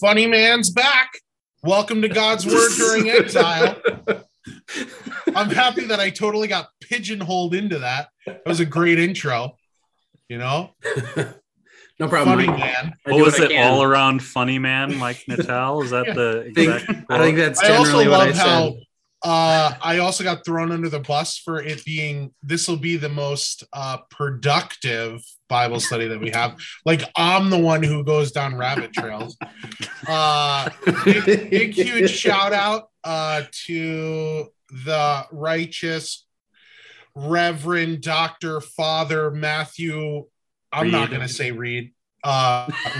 funny man's back. Welcome to God's Word During Exile. I'm happy that I totally got pigeonholed into that. That was a great intro, you know? No problem. Funny man. What was it, all around funny man, Mike Natal? Is that the exact quote? I think that's generally what I said. I also love how I also got thrown under the bus for it being, this will be the most productive Bible study that we have. Like, I'm the one who goes down rabbit trails. Big, huge shout out to the righteous Reverend Dr. Father Matthew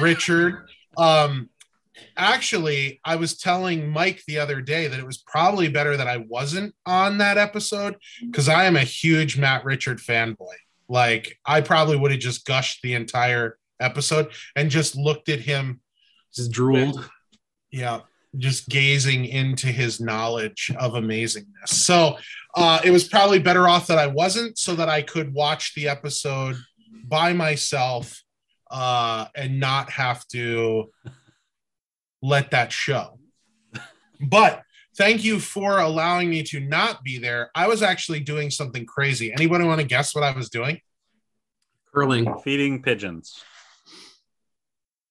Richard. Actually, I was telling Mike the other day that it was probably better that I wasn't on that episode because I am a huge Matt Richard fanboy. Like, I probably would have just gushed the entire episode and just looked at him. Just drooled. Yeah. Just gazing into his knowledge of amazingness. So it was probably better off that I wasn't, so that I could watch the episode by myself and not have to let that show. But thank you for allowing me to not be there. I was actually doing something crazy. Anybody want to guess what I was doing? Curling. Feeding pigeons.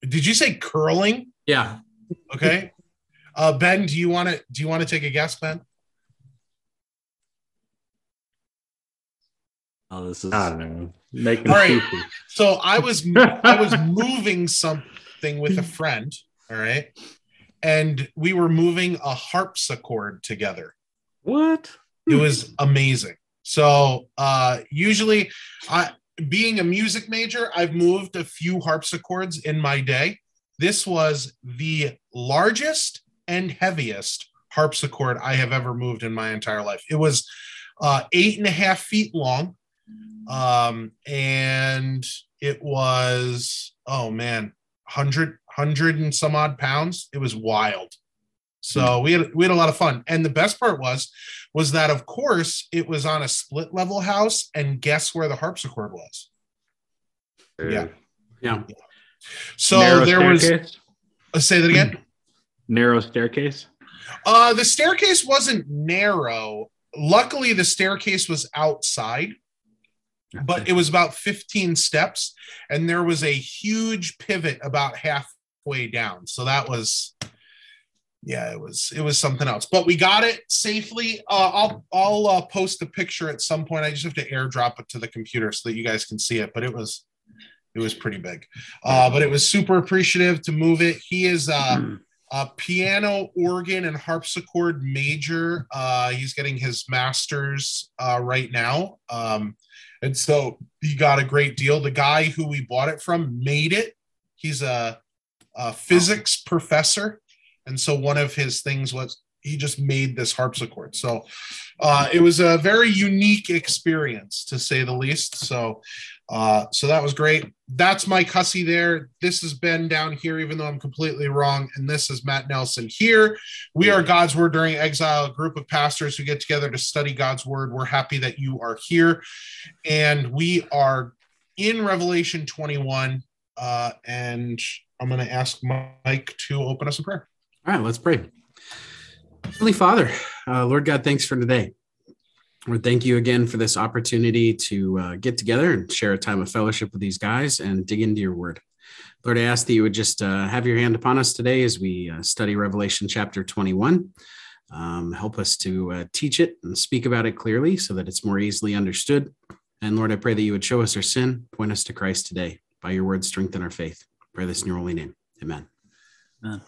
Did you say curling? Yeah. Okay. Ben, do you want to take a guess, Ben? Oh, this is making. All right. So I was moving something with a friend. All right, and we were moving a harpsichord together. What? It was amazing. So usually, being a music major, I've moved a few harpsichords in my day. This was the largest and heaviest harpsichord I have ever moved in my entire life. It was 8.5 feet long. And it was, 100 and some odd pounds. It was wild. So we had a lot of fun. And the best part was that, of course, it was on a split level house, and guess where the harpsichord was? Yeah. So narrow staircase? Say that again. Narrow staircase? The staircase wasn't narrow. Luckily, the staircase was outside. But it was about 15 steps, and there was a huge pivot about halfway down. So that was, it was something else. But we got it safely. I'll post a picture at some point. I just have to airdrop it to the computer so that you guys can see it. But it was pretty big. But it was super appreciative to move it. He is a piano, organ, and harpsichord major. He's getting his master's right now. And so he got a great deal. The guy who we bought it from made it. He's a physics professor. And so one of his things was he just made this harpsichord. So it was a very unique experience, to say the least. So that was great. That's Mike Hussey there. This is Ben down here, even though I'm completely wrong. And this is Matt Nelson here. We are God's Word During Exile, a group of pastors who get together to study God's Word. We're happy that you are here. And we are in Revelation 21. And I'm going to ask Mike to open us in prayer. All right, let's pray. Heavenly Father, Lord God, thanks for today. Lord, thank you again for this opportunity to get together and share a time of fellowship with these guys and dig into your word. Lord, I ask that you would just have your hand upon us today as we study Revelation chapter 21. Help us to teach it and speak about it clearly so that it's more easily understood. And Lord, I pray that you would show us our sin, point us to Christ today. By your word, strengthen our faith. Pray this in your holy name. Amen. Amen.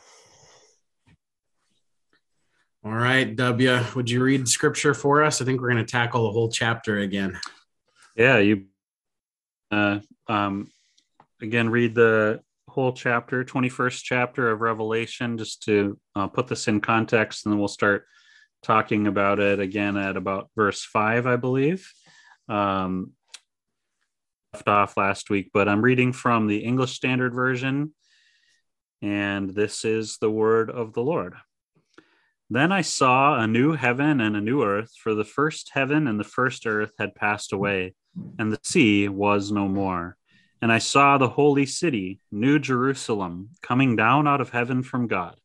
All right, W, would you read scripture for us? I think we're going to tackle the whole chapter again. Yeah, you again read the whole chapter, 21st chapter of Revelation, just to put this in context, and then we'll start talking about it again at about verse 5, I believe. Left off last week, but I'm reading from the English Standard Version, and this is the word of the Lord. Then I saw a new heaven and a new earth, for the first heaven and the first earth had passed away, and the sea was no more. And I saw the holy city, New Jerusalem, coming down out of heaven from God,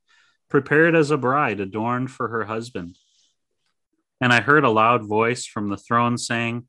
prepared as a bride adorned for her husband. And I heard a loud voice from the throne saying,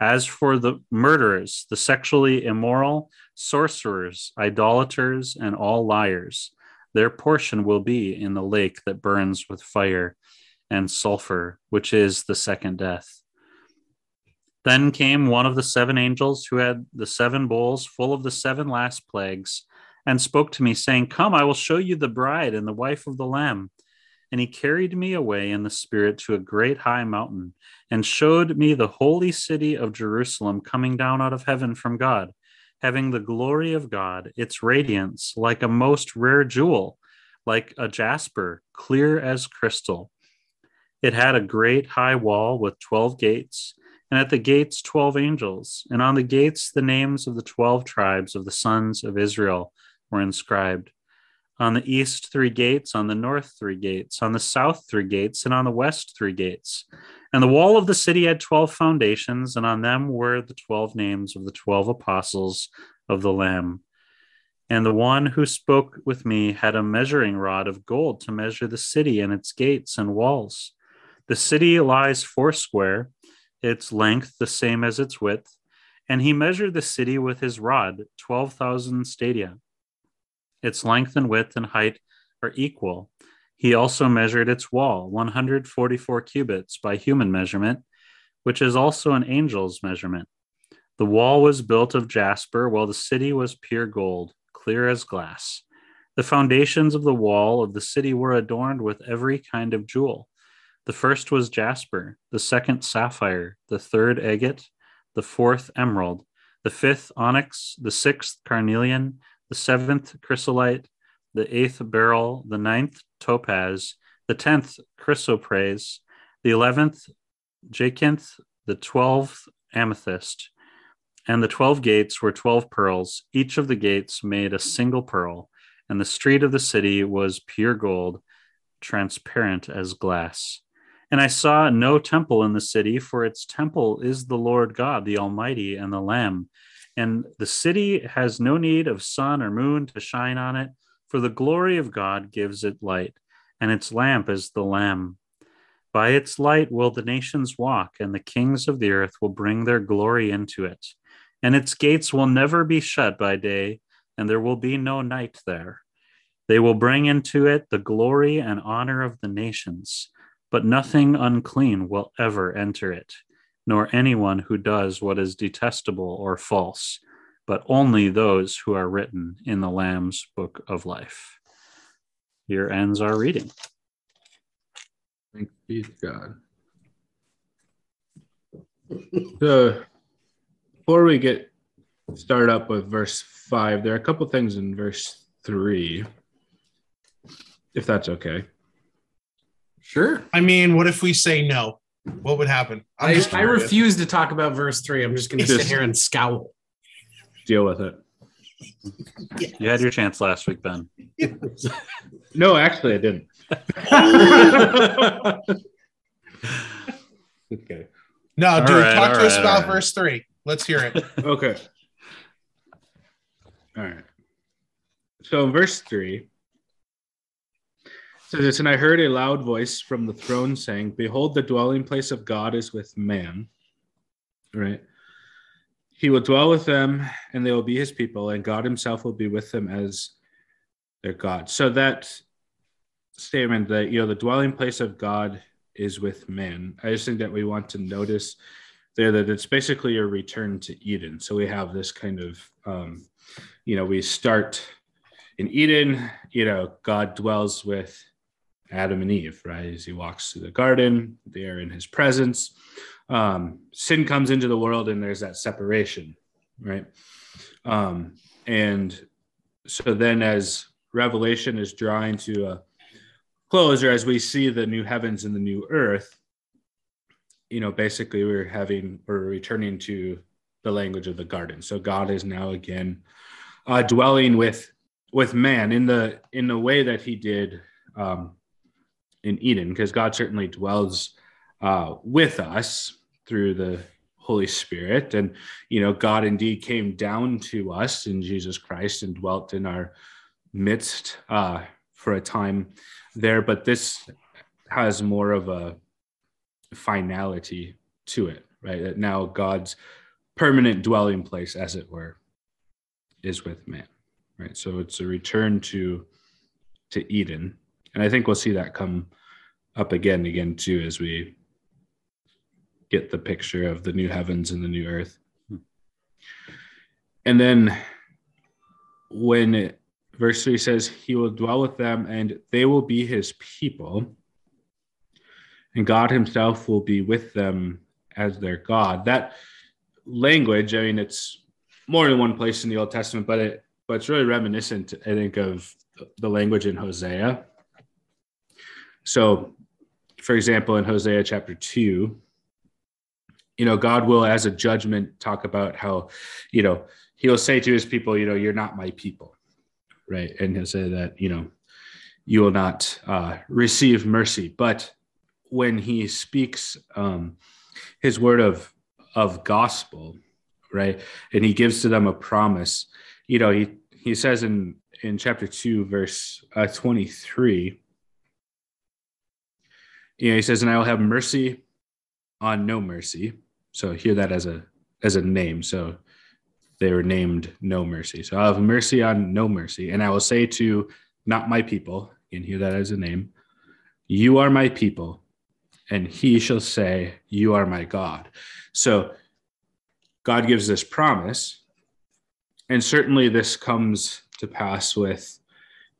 as for the murderers, the sexually immoral, sorcerers, idolaters, and all liars, their portion will be in the lake that burns with fire and sulfur, which is the second death." Then came one of the seven angels who had the seven bowls full of the seven last plagues, and spoke to me, saying, "Come, I will show you the bride and the wife of the Lamb." And he carried me away in the Spirit to a great high mountain, and showed me the holy city of Jerusalem coming down out of heaven from God, having the glory of God, its radiance like a most rare jewel, like a jasper, clear as crystal. It had a great high wall with 12 gates, and at the gates 12 angels, and on the gates the names of the 12 tribes of the sons of Israel were inscribed. On the east 3 gates, on the north 3 gates, on the south 3 gates, and on the west 3 gates. And the wall of the city had 12 foundations, and on them were the 12 names of the 12 apostles of the Lamb. And the one who spoke with me had a measuring rod of gold to measure the city and its gates and walls. The city lies 4 square, its length the same as its width, and he measured the city with his rod, 12,000 stadia. Its length and width and height are equal. He also measured its wall, 144 cubits by human measurement, which is also an angel's measurement. The wall was built of jasper, while the city was pure gold, clear as glass. The foundations of the wall of the city were adorned with every kind of jewel. The first was jasper, the second sapphire, the third agate, the fourth emerald, the fifth onyx, the sixth carnelian, the seventh chrysolite, the eighth beryl, the ninth topaz, the 10th chrysoprase, the 11th jacinth, the 12th amethyst. And the 12 gates were 12 pearls. Each of the gates made a single pearl, and the street of the city was pure gold, transparent as glass. And I saw no temple in the city, for its temple is the Lord God, the Almighty, and the Lamb. And the city has no need of sun or moon to shine on it, for the glory of God gives it light, and its lamp is the Lamb. By its light will the nations walk, and the kings of the earth will bring their glory into it. And its gates will never be shut by day, and there will be no night there. They will bring into it the glory and honor of the nations. But nothing unclean will ever enter it, nor anyone who does what is detestable or false, but only those who are written in the Lamb's book of life. Here ends our reading. Thanks be to God. So, before we get started up with verse 5, there are a couple things in verse 3, if that's okay. Sure. I mean, what if we say no? What would happen? I refuse to talk about verse 3. I'm just going to sit here and scowl. Deal with it. Yes. You had your chance last week, Ben. No, actually, I didn't. Okay. No, dude, talk to us about verse 3. Let's hear it. Okay. All right. So, verse 3. This, and I heard a loud voice from the throne saying, "Behold, the dwelling place of God is with man." Right? He will dwell with them, and they will be his people, and God himself will be with them as their God. So that statement that, you know, the dwelling place of God is with man, I just think that we want to notice there that it's basically a return to Eden. So we have this kind of, you know, we start in Eden, you know, God dwells with Adam and Eve, right? As he walks through the garden, they are in his presence. Sin comes into the world and there's that separation, right? And so then as Revelation is drawing to a close, or as we see the new heavens and the new earth, you know, basically we're returning to the language of the garden. So God is now again dwelling with man in the way that he did in Eden, because God certainly dwells with us through the Holy Spirit. And, you know, God indeed came down to us in Jesus Christ and dwelt in our midst for a time there. But this has more of a finality to it, right? That now God's permanent dwelling place, as it were, is with man, right? So it's a return to Eden. And I think we'll see that come up again too, as we get the picture of the new heavens and the new earth. And then when verse 3 says, he will dwell with them and they will be his people, and God himself will be with them as their God. That language, I mean, it's more than one place in the Old Testament, but it's really reminiscent, I think, of the language in Hosea. So, for example, in Hosea chapter 2, you know, God will, as a judgment, talk about how, you know, he will say to his people, you know, you're not my people, right? And he'll say that, you know, you will not receive mercy. But when he speaks his word of gospel, right, and he gives to them a promise, you know, he says in chapter 2, verse 23, you know, he says, and I will have mercy on no mercy. So hear that as a name. So they were named No Mercy. So I'll have mercy on no mercy. And I will say to not my people, and hear that as a name, you are my people. And he shall say, you are my God. So God gives this promise. And certainly this comes to pass with,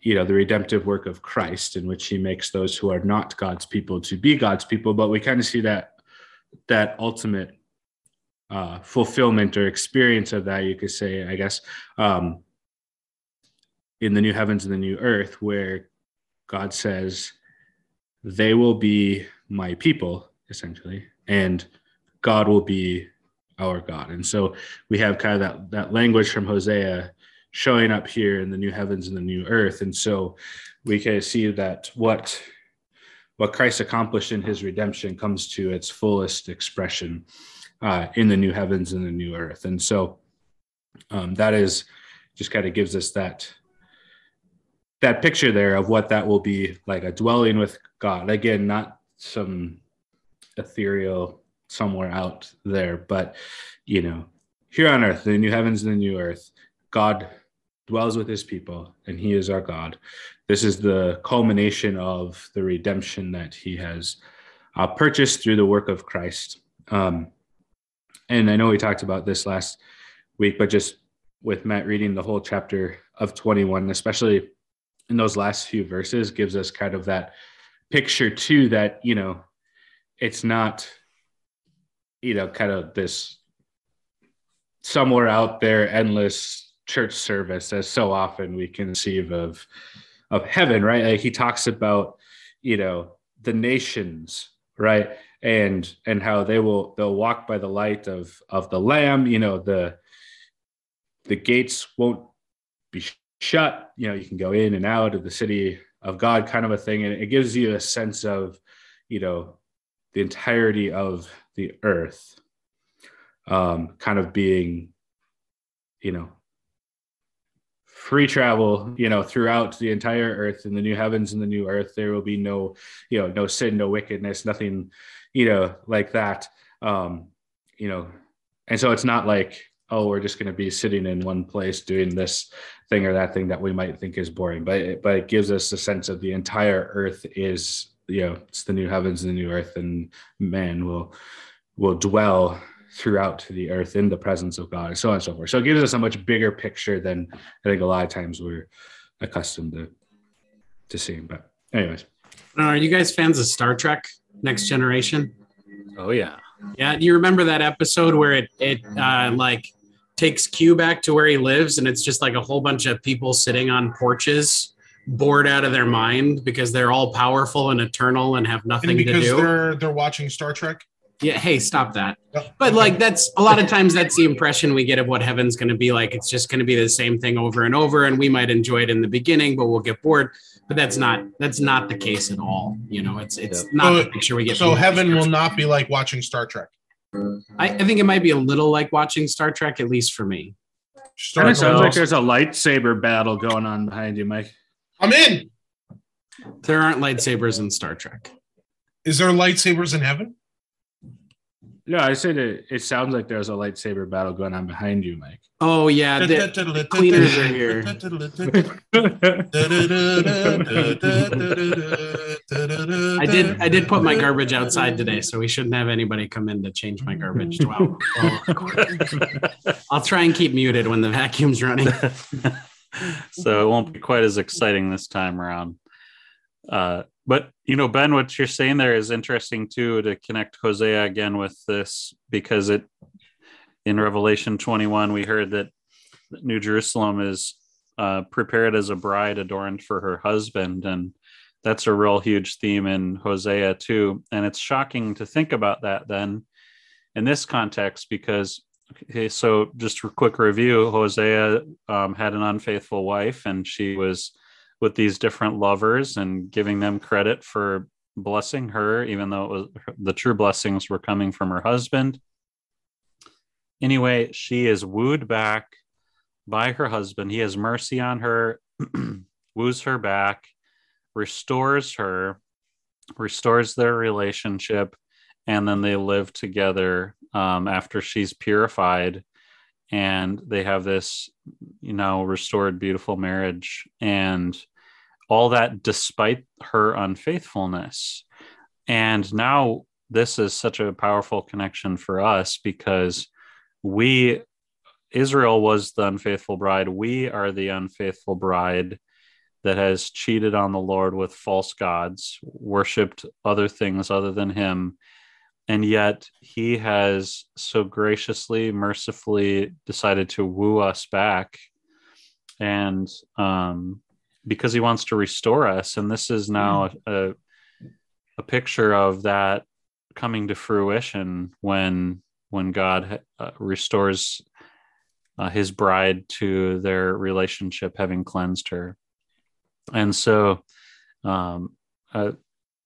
you know, the redemptive work of Christ, in which he makes those who are not God's people to be God's people. But we kind of see that ultimate fulfillment or experience of that, you could say, I guess, in the new heavens and the new earth, where God says, they will be my people, essentially, and God will be our God. And so we have kind of that language from Hosea showing up here in the new heavens and the new earth. And so we can see that what Christ accomplished in his redemption comes to its fullest expression in the new heavens and the new earth. And so that is just kind of gives us that picture there of what that will be like, a dwelling with God. Again, not some ethereal somewhere out there, but, you know, here on earth, the new heavens and the new earth, God dwells with his people and he is our God. This is the culmination of the redemption that he has purchased through the work of Christ. And I know we talked about this last week, but just with Matt reading the whole chapter of 21, especially in those last few verses, gives us kind of that picture too, that, you know, it's not, you know, kind of this somewhere out there endless church service, as so often we conceive of heaven, right? Like he talks about, you know, the nations, right? And how they'll walk by the light of the Lamb. You know, the gates won't be shut. You know, you can go in and out of the city of God, kind of a thing. And it gives you a sense of, you know, the entirety of the earth kind of being, you know, free travel, you know, throughout the entire earth. In the new heavens and the new earth, there will be no, you know, no sin, no wickedness, nothing, you know, like that. You know, and so it's not like, oh, we're just going to be sitting in one place doing this thing or that thing that we might think is boring. But it gives us a sense of the entire earth is, you know, it's the new heavens and the new earth, and man will dwell throughout the earth in the presence of God, and so on and so forth. So it gives us a much bigger picture than I think a lot of times we're accustomed to seeing. But anyways. Are you guys fans of Star Trek Next Generation? Oh, yeah. Yeah, you remember that episode where it takes Q back to where he lives, and it's just like a whole bunch of people sitting on porches, bored out of their mind because they're all powerful and eternal and have nothing to do. Because they're watching Star Trek? Yeah, hey, stop that. But like, that's a lot of times that's the impression we get of what heaven's going to be like. It's just going to be the same thing over and over, and we might enjoy it in the beginning, but we'll get bored. But that's not the case at all. You know, it's not the picture we get. So heaven will not be like watching Star Trek. I think it might be a little like watching Star Trek, at least for me. Star Trek sounds like there's a lightsaber battle going on behind you, Mike. I'm in. There aren't lightsabers in Star Trek. Is there lightsabers in heaven? No, I said it sounds like there's a lightsaber battle going on behind you, Mike. Oh, yeah. The cleaners are here. I did put my garbage outside today, so we shouldn't have anybody come in to change my garbage to I'll try and keep muted when the vacuum's running. So it won't be quite as exciting this time around. But, you know, Ben, what you're saying there is interesting, too, to connect Hosea again with this, because in Revelation 21, we heard that New Jerusalem is prepared as a bride adorned for her husband. And that's a real huge theme in Hosea, too. And it's shocking to think about that then in this context, because, okay, so just a quick review, Hosea had an unfaithful wife, and she was with these different lovers and giving them credit for blessing her, even though it was the true blessings were coming from her husband. Anyway, she is wooed back by her husband. He has mercy on her, woos her back, restores her, restores their relationship, and then they live together after she's purified. And they have this, you know, restored, beautiful marriage. And all that despite her unfaithfulness. And now this is such a powerful connection for us, because Israel was the unfaithful bride. We are the unfaithful bride that has cheated on the Lord with false gods, worshipped other things other than him. And yet he has so graciously, mercifully decided to woo us back, and because he wants to restore us. And this is now a picture of that coming to fruition when God restores his bride to their relationship, having cleansed her. And so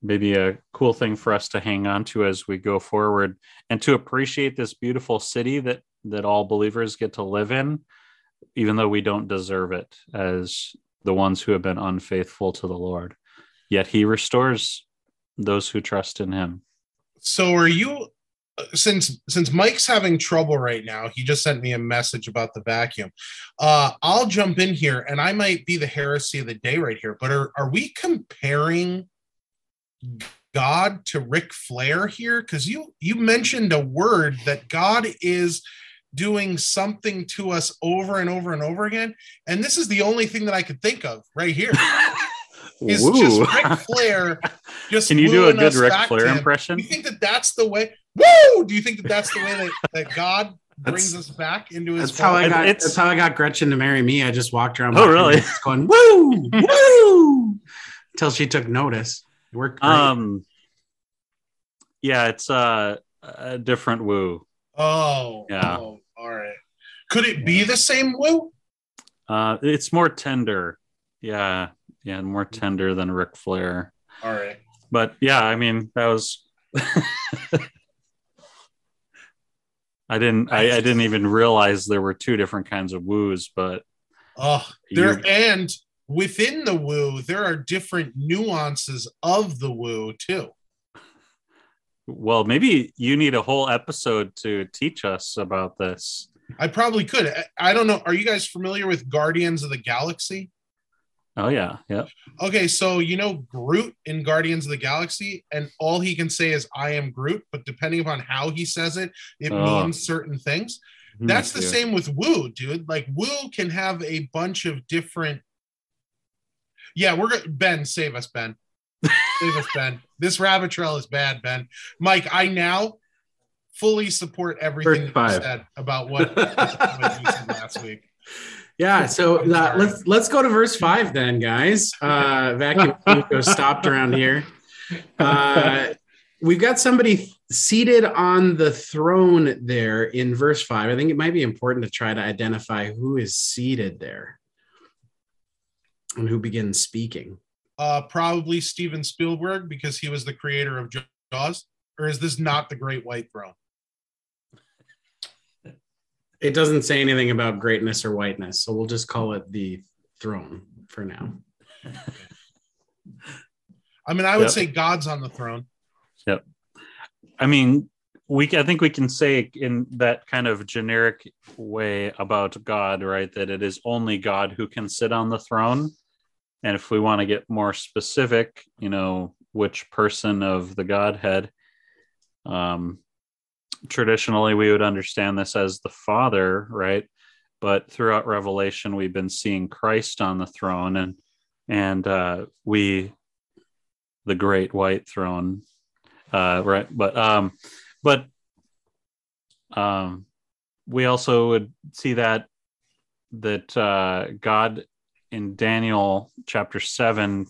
maybe a cool thing for us to hang on to as we go forward, and to appreciate this beautiful city that all believers get to live in, even though we don't deserve it as the ones who have been unfaithful to the Lord. Yet he restores those who trust in him. So are you, since Mike's having trouble right now, he just sent me a message about the vacuum. I'll jump in here, and I might be the heresy of the day right here, but are we comparing God to Ric Flair here? Because you mentioned a word that God is doing something to us over and over and over again, and this is the only thing that I could think of right here. Is just Ric Flair. Just can you do a good Ric Flair impression? Do you think that that's the way? Woo! Do you think that that's the way that God brings us back into his? That's how I got Gretchen to marry me. I just walked around. Oh, really? Going woo, woo, until she took notice. Worked great. Yeah, it's a different woo. Oh, yeah. Oh, all right. Could it be the same woo? It's more tender. Yeah, more tender than Ric Flair. All right. But yeah, I mean, that was. I didn't even realize there were two different kinds of woos, but. Oh, and. Within the woo, there are different nuances of the woo, too. Well, maybe you need a whole episode to teach us about this. I probably could. I don't know. Are you guys familiar with Guardians of the Galaxy? Oh, yeah. Yep. Okay, so you know Groot in Guardians of the Galaxy, and all he can say is, I am Groot, but depending upon how he says it, it means certain things. That's the same with Woo, dude. Like, Woo can have a bunch of different... Yeah, we're going to... Ben, save us, Ben. Save us, Ben. This rabbit trail is bad, Ben. Mike, I now fully support everything that you said about what you said last week. Yeah, so let's go to verse 5 then, guys. Vacuum goes stopped around here. We've got somebody seated on the throne there in verse 5. I think it might be important to try to identify who is seated there and who begins speaking. Probably Steven Spielberg, because he was the creator of Jaws. Or is this not the Great White Throne? It doesn't say anything about greatness or whiteness, so we'll just call it the throne for now. I mean, I would say God's on the throne. Yep. I mean, I think we can say in that kind of generic way about God, right, that it is only God who can sit on the throne. And if we want to get more specific, you know, which person of the Godhead... traditionally, we would understand this as the Father, right? But throughout Revelation, we've been seeing Christ on the throne, and the Great White Throne, right? But we also would see that God in Daniel chapter 7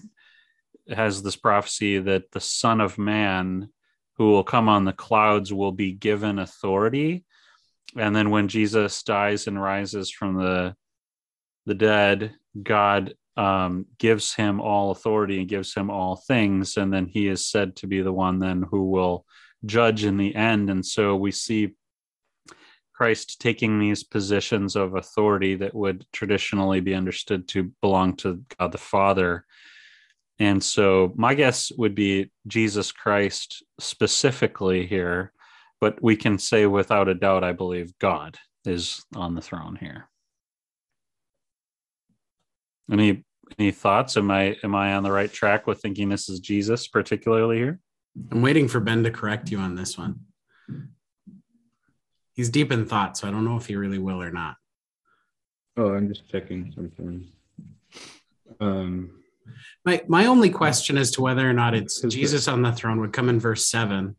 has this prophecy that the Son of Man, who will come on the clouds, will be given authority. And then when Jesus dies and rises from the dead, God gives him all authority and gives him all things. And then he is said to be the one then who will judge in the end. And so we see Christ taking these positions of authority that would traditionally be understood to belong to God the Father. And so my guess would be Jesus Christ specifically here, but we can say without a doubt, I believe God is on the throne here. Any thoughts? Am I on the right track with thinking this is Jesus particularly here? I'm waiting for Ben to correct you on this one. He's deep in thought, so I don't know if he really will or not. Oh, I'm just checking something. My only question as to whether or not it's Jesus on the throne would come in verse 7,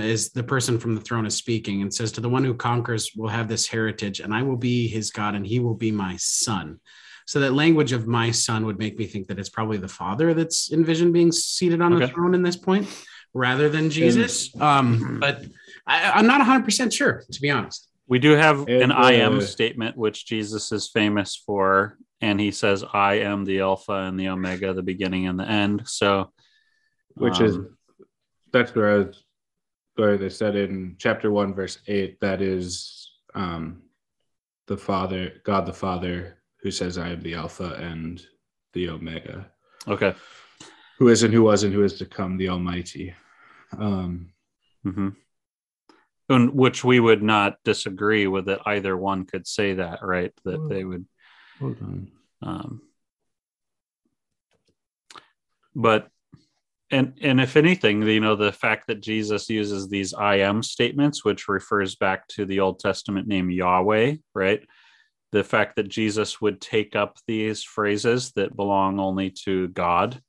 is the person from the throne is speaking and says, to the one who conquers will have this heritage, and I will be his God, and he will be my son. So that language of my son would make me think that it's probably the Father that's envisioned being seated on the throne in this point, rather than Jesus. But I'm not 100% sure, to be honest. We do have an I am statement, which Jesus is famous for. And he says, I am the Alpha and the Omega, the beginning and the end. So, that's where they said in chapter 1, verse 8, that is the Father, God the Father, who says, I am the Alpha and the Omega. Okay. Who is and who was and who is to come, the Almighty. And which we would not disagree with that either one could say that, right? That they would. Hold on. But if anything, you know, the fact that Jesus uses these I am statements, which refers back to the Old Testament name Yahweh, right? The fact that Jesus would take up these phrases that belong only to God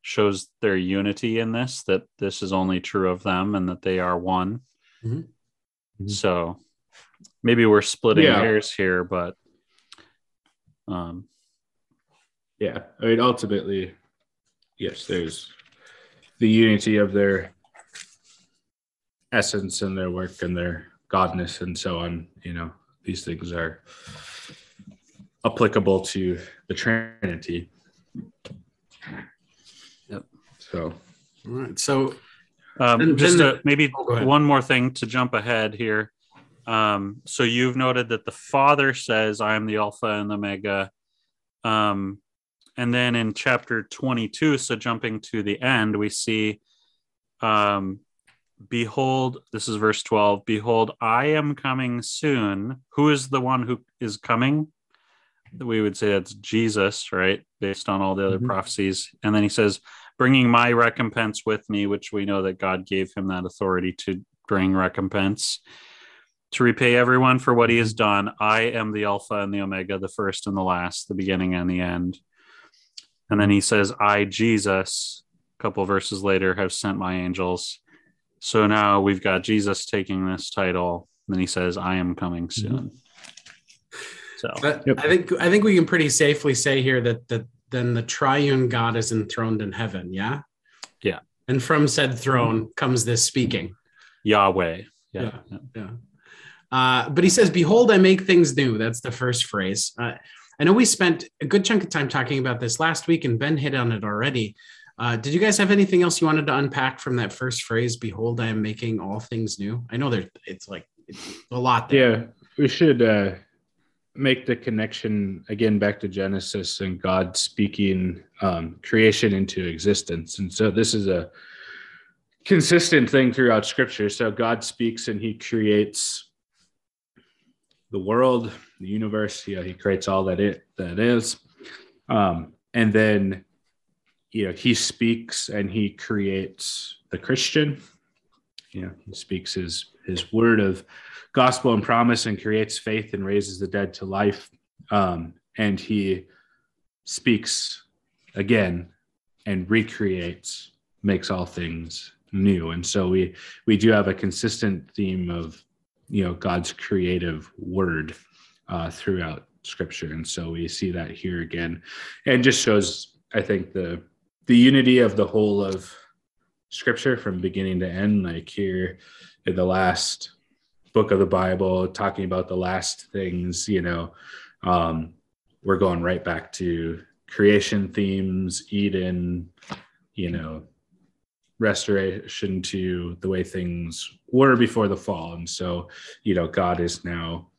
shows their unity in this, that this is only true of them and that they are one. Mm-hmm. Mm-hmm. So maybe we're splitting hairs here, but I mean, ultimately, yes, there's the unity of their essence and their work and their godness and so on. You know, these things are applicable to the Trinity. Yep. So, all right. So, one more thing to jump ahead here. So you've noted that the Father says, I am the Alpha and the Omega. And then in chapter 22, so jumping to the end, we see Behold, this is verse 12. Behold, I am coming soon. Who is the one who is coming? We would say that's Jesus, right? Based on all the other prophecies. And then he says, bringing my recompense with me, which we know that God gave him that authority to bring recompense, to repay everyone for what he has done. I am the Alpha and the Omega, the first and the last, the beginning and the end. And then he says, I, Jesus, a couple verses later, have sent my angels. So now we've got Jesus taking this title. And then he says, I am coming soon. So I think we can pretty safely say here that then the triune God is enthroned in heaven. Yeah. Yeah. And from said throne comes this speaking. Yahweh. Yeah. But he says, behold, I make things new. That's the first phrase. I know we spent a good chunk of time talking about this last week, and Ben hit on it already. Did you guys have anything else you wanted to unpack from that first phrase? Behold, I am making all things new. I know it's a lot there. Yeah, we should make the connection again back to Genesis and God speaking creation into existence. And so this is a consistent thing throughout Scripture. So God speaks and he creates the world, the universe. Yeah, he creates all that is. And then, you know, he speaks and he creates the Christian. You know, he speaks his word of gospel and promise and creates faith and raises the dead to life. And he speaks again and recreates, makes all things new. And so we do have a consistent theme of, you know, God's creative word throughout Scripture. And so we see that here again, and just shows, I think, the unity of the whole of Scripture from beginning to end, like here in the last book of the Bible, talking about the last things, you know, we're going right back to creation themes, Eden, you know, restoration to the way things were before the fall. And so, you know, God is now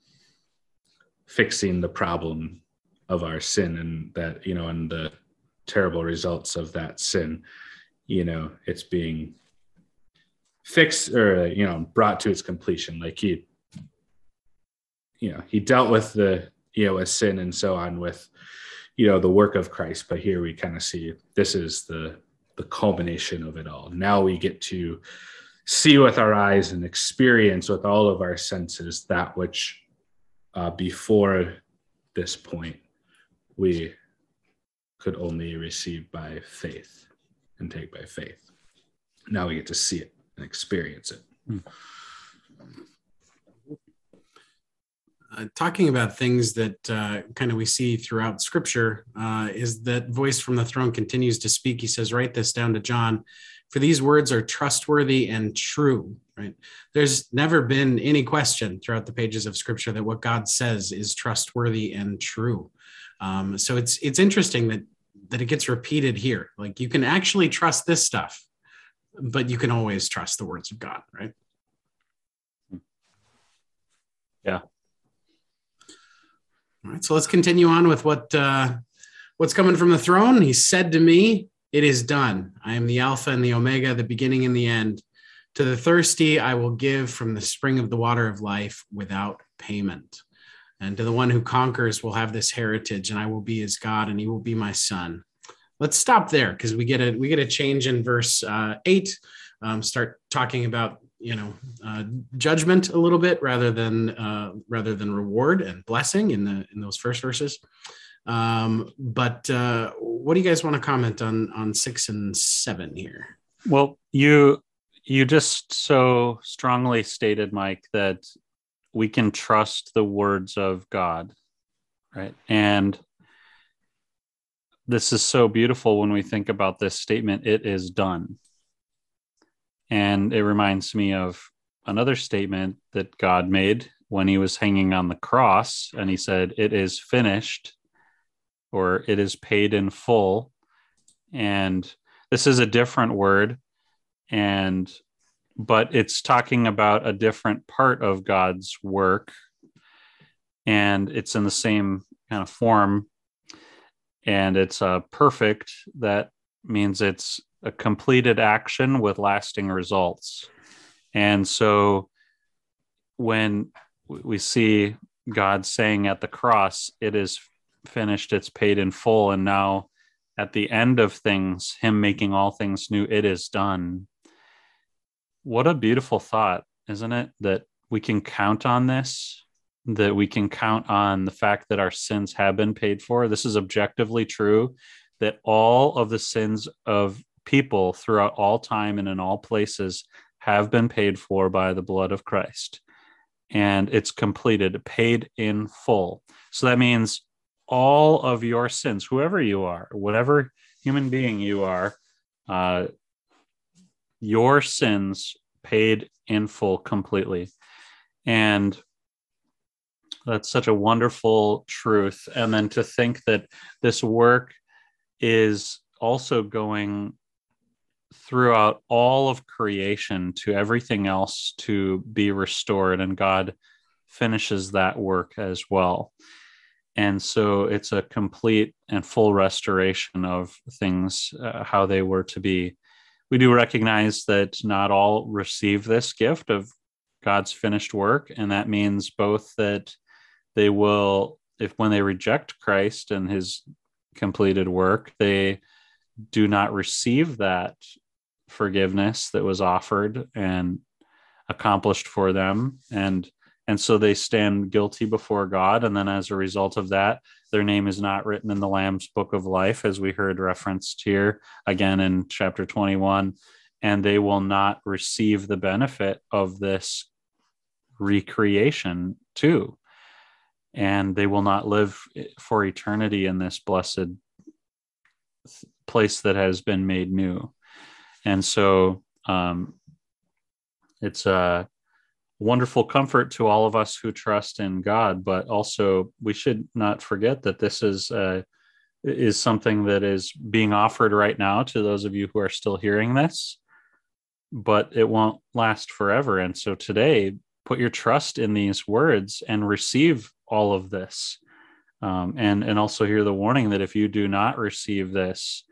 fixing the problem of our sin, and that, you know, and the terrible results of that sin, you know, it's being fixed, or, you know, brought to its completion. Like he dealt with the, you know, with sin and so on with, you know, the work of Christ. But here we kind of see this is the culmination of it all. Now we get to see with our eyes and experience with all of our senses that which before this point we could only receive by faith and take by faith. Now we get to see it and experience it. Talking about things that kind of we see throughout Scripture is that voice from the throne continues to speak. He says, write this down to John, for these words are trustworthy and true, right? There's never been any question throughout the pages of Scripture that what God says is trustworthy and true. So it's interesting that it gets repeated here. Like, you can actually trust this stuff, but you can always trust the words of God, right? Yeah. All right, so let's continue on with what's coming from the throne. He said to me, it is done. I am the Alpha and the Omega, the beginning and the end. To the thirsty, I will give from the spring of the water of life without payment. And to the one who conquers will have this heritage, and I will be his God, and he will be my son. Let's stop there, because we get a change in verse 8. Start talking about, you know, judgment a little bit rather than reward and blessing in those first verses. But what do you guys want to comment on 6 and 7 here? Well, you just so strongly stated, Mike, that we can trust the words of God, right? And this is so beautiful when we think about this statement, it is done. And it reminds me of another statement that God made when he was hanging on the cross, and he said, it is finished, or it is paid in full. And this is a different word, but it's talking about a different part of God's work, and it's in the same kind of form, and it's perfect. That means it's a completed action with lasting results. And so when we see God saying at the cross, it is finished, it's paid in full. And now at the end of things, him making all things new, it is done. What a beautiful thought, isn't it? That we can count on this, that we can count on the fact that our sins have been paid for. This is objectively true, that all of the sins of people throughout all time and in all places have been paid for by the blood of Christ. And it's completed, paid in full. So that means all of your sins, whoever you are, whatever human being you are, your sins paid in full completely. And that's such a wonderful truth. And then to think that this work is also going throughout all of creation to everything else to be restored, and God finishes that work as well. And so it's a complete and full restoration of things, how they were to be. We do recognize that not all receive this gift of God's finished work, and that means both that they will, if when they reject Christ and his completed work, they do not receive that forgiveness that was offered and accomplished for them, and so they stand guilty before God, and then as a result of that, their name is not written in the Lamb's book of life, as we heard referenced here again in chapter 21, and they will not receive the benefit of this recreation too, and they will not live for eternity in this blessed place that has been made new. And so it's a wonderful comfort to all of us who trust in God, but also we should not forget that this is something that is being offered right now to those of you who are still hearing this, but it won't last forever. And so today, put your trust in these words and receive all of this. And also hear the warning that if you do not receive this,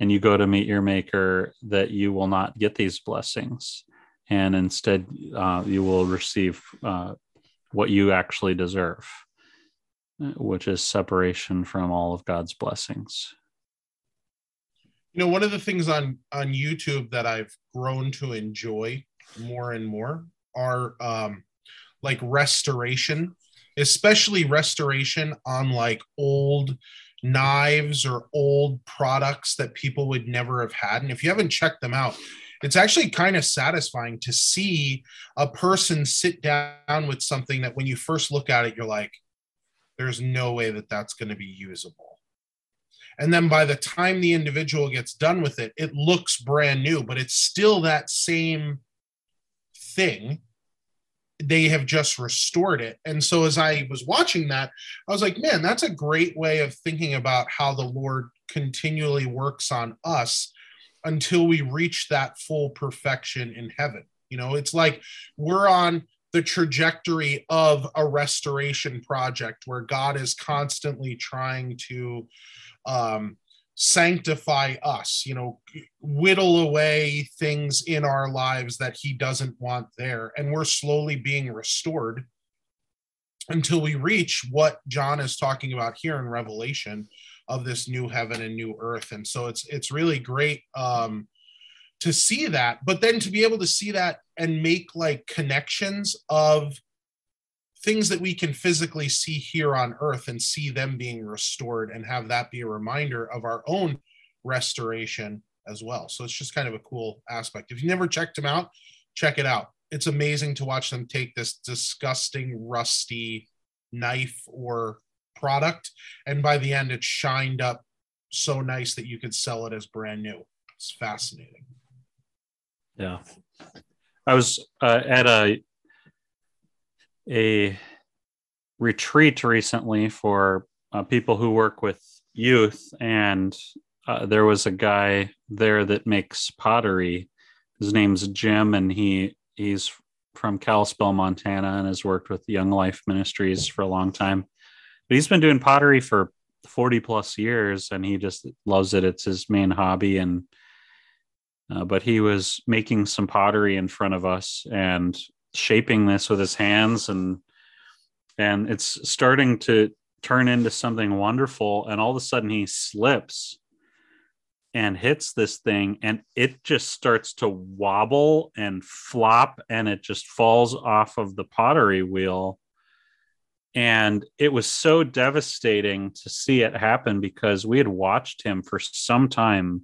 and you go to meet your maker, that you will not get these blessings. And instead, you will receive what you actually deserve, which is separation from all of God's blessings. You know, one of the things on YouTube that I've grown to enjoy more and more are like restoration, especially restoration on like old knives or old products that people would never have had. And if you haven't checked them out, it's actually kind of satisfying to see a person sit down with something that when you first look at it, you're like, there's no way that that's going to be usable. And then by the time the individual gets done with it, it looks brand new, but it's still that same thing. They have just restored it. And so as I was watching that, I was like, man, that's a great way of thinking about how the Lord continually works on us until we reach that full perfection in heaven. You know, it's like we're on the trajectory of a restoration project where God is constantly trying to sanctify us, you know, whittle away things in our lives that he doesn't want there. And we're slowly being restored until we reach what John is talking about here in Revelation of this new heaven and new earth. And so it's really great to see that, but then to be able to see that and make like connections of things that we can physically see here on earth and see them being restored and have that be a reminder of our own restoration as well. So it's just kind of a cool aspect. If you never checked them out, check it out. It's amazing to watch them take this disgusting, rusty knife or product, and by the end, it's shined up so nice that you could sell it as brand new. It's fascinating. Yeah. I was at a retreat recently for people who work with youth. And there was a guy there that makes pottery. His name's Jim, and he's from Kalispell, Montana, and has worked with Young Life Ministries for a long time. But he's been doing pottery for 40 plus years, and he just loves it. It's his main hobby. And But he was making some pottery in front of us and shaping this with his hands, and it's starting to turn into something wonderful. And all of a sudden he slips and hits this thing, and it just starts to wobble and flop, and it just falls off of the pottery wheel. And it was so devastating to see it happen, because we had watched him for some time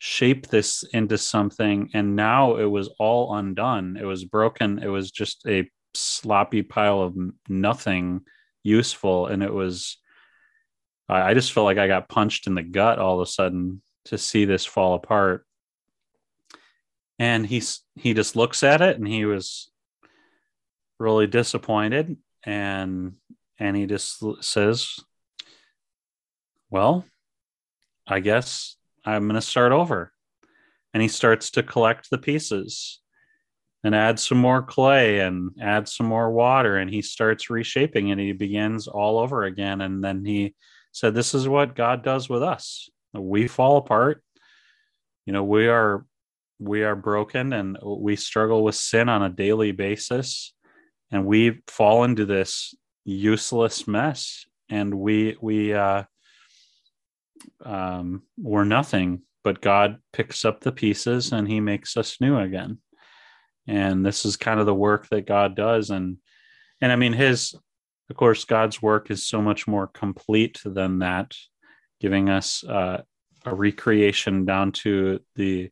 shape this into something, and now it was all undone. It was broken. It was just a sloppy pile of nothing useful. And it was, I just felt like I got punched in the gut all of a sudden to see this fall apart. And he just looks at it, and he was really disappointed, and he just says, well, I guess I'm going to start over. And he starts to collect the pieces and add some more clay and add some more water. And he starts reshaping, and he begins all over again. And then he said, this is what God does with us. We fall apart. You know, we are broken, and we struggle with sin on a daily basis. And we fall into this useless mess, and we're nothing, but God picks up the pieces and he makes us new again. And this is kind of the work that God does. And I mean, of course, God's work is so much more complete than that, giving us a recreation down to the,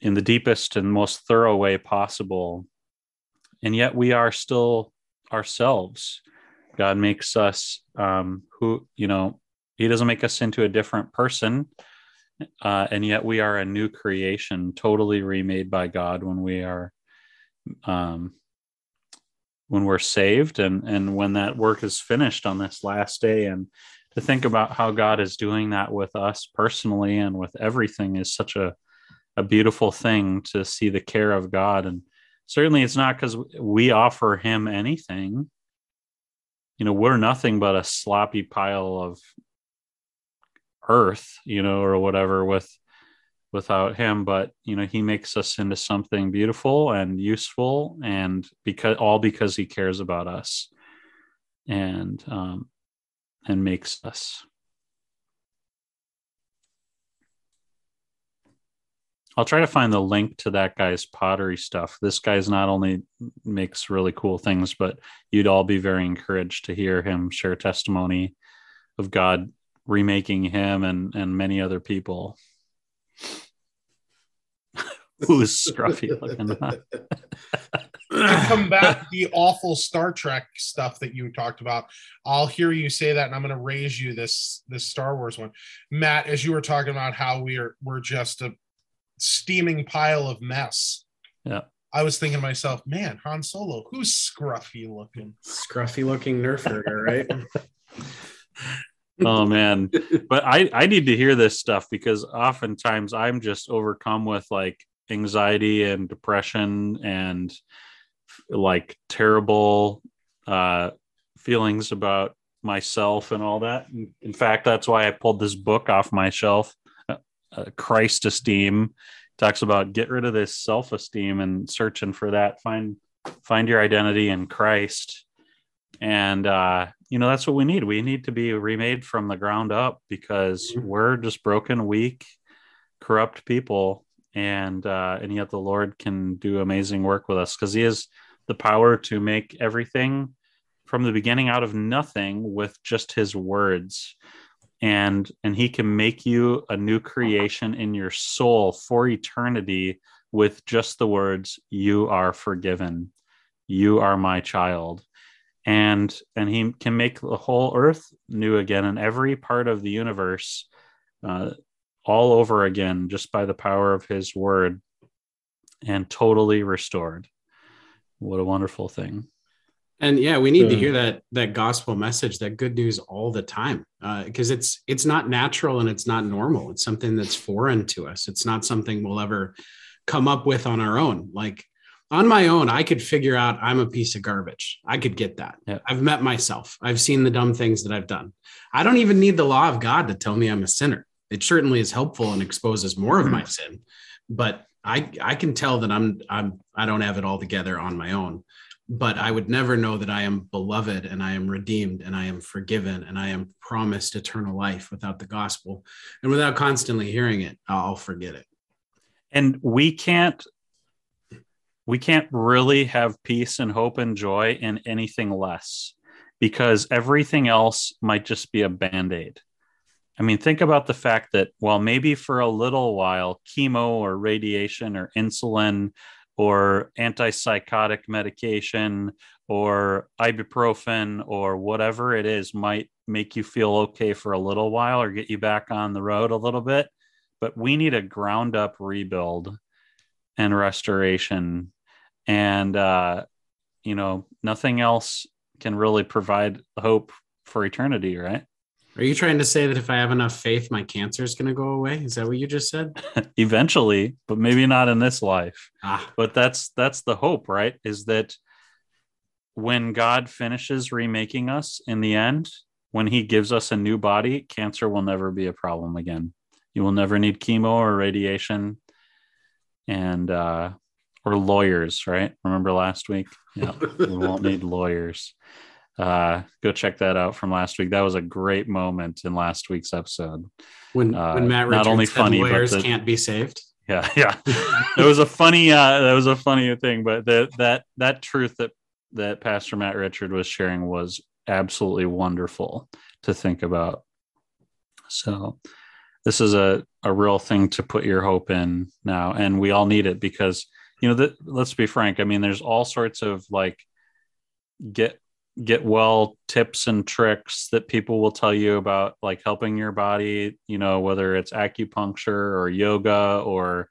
in the deepest and most thorough way possible. And yet we are still ourselves. God makes us he doesn't make us into a different person. And yet we are a new creation, totally remade by God when we are, when we're saved and when that work is finished on this last day. And to think about how God is doing that with us personally and with everything is such a beautiful thing to see, the care of God. And certainly it's not because we offer him anything. You know, we're nothing but a sloppy pile of earth, or whatever without him. But, he makes us into something beautiful and useful, and because he cares about us and makes us. I'll try to find the link to that guy's pottery stuff. This guy's not only makes really cool things, but you'd all be very encouraged to hear him share testimony of God remaking him and many other people. Who's scruffy looking? Come back to the awful Star Trek stuff that you talked about. I'll hear you say that, and I'm going to raise you this Star Wars one, Matt, as you were talking about how we're just a steaming pile of mess. Yeah, I was thinking to myself, man, Han Solo, who's scruffy looking nerf herder, right? Oh man, but I need to hear this stuff, because oftentimes I'm just overcome with like anxiety and depression and like terrible feelings about myself and all that. In fact, that's why I pulled this book off my shelf. Christ Esteem talks about get rid of this self-esteem and searching for that. Find your identity in Christ. And, that's what we need. We need to be remade from the ground up, because we're just broken, weak, corrupt people. And yet the Lord can do amazing work with us, because he has the power to make everything from the beginning out of nothing with just his words. And he can make you a new creation in your soul for eternity with just the words, you are forgiven. You are my child. And he can make the whole earth new again, and every part of the universe all over again, just by the power of his word, and totally restored. What a wonderful thing. And yeah, we need to hear that gospel message, that good news all the time, because it's not natural and it's not normal. It's something that's foreign to us. It's not something we'll ever come up with on our own. Like on my own, I could figure out I'm a piece of garbage. I could get that. Yeah. I've met myself. I've seen the dumb things that I've done. I don't even need the law of God to tell me I'm a sinner. It certainly is helpful and exposes more of my sin, but I can tell that I don't have it all together on my own. But I would never know that I am beloved and I am redeemed and I am forgiven and I am promised eternal life without the gospel. And without constantly hearing it, I'll forget it. And we can't really have peace and hope and joy in anything less, because everything else might just be a Band-Aid. I mean, think about the fact that, well, maybe for a little while, chemo or radiation or insulin or antipsychotic medication or ibuprofen or whatever it is might make you feel okay for a little while or get you back on the road a little bit. But we need a ground up rebuild and restoration. And, nothing else can really provide hope for eternity, right? Are you trying to say that if I have enough faith, my cancer is going to go away? Is that what you just said? Eventually, but maybe not in this life. But that's the hope, right? Is that when God finishes remaking us in the end, when he gives us a new body, cancer will never be a problem again. You will never need chemo or radiation and or lawyers, right? Remember last week? Yeah, we won't need lawyers. Go check that out from last week. That was a great moment in last week's episode. When Matt Richard not only said funny, lawyers but can't be saved. Yeah. That was a funny thing, but that truth that Pastor Matt Richard was sharing was absolutely wonderful to think about. So this is a real thing to put your hope in now, and we all need it because, let's be frank. I mean, there's all sorts of like get well tips and tricks that people will tell you about, like helping your body, whether it's acupuncture or yoga or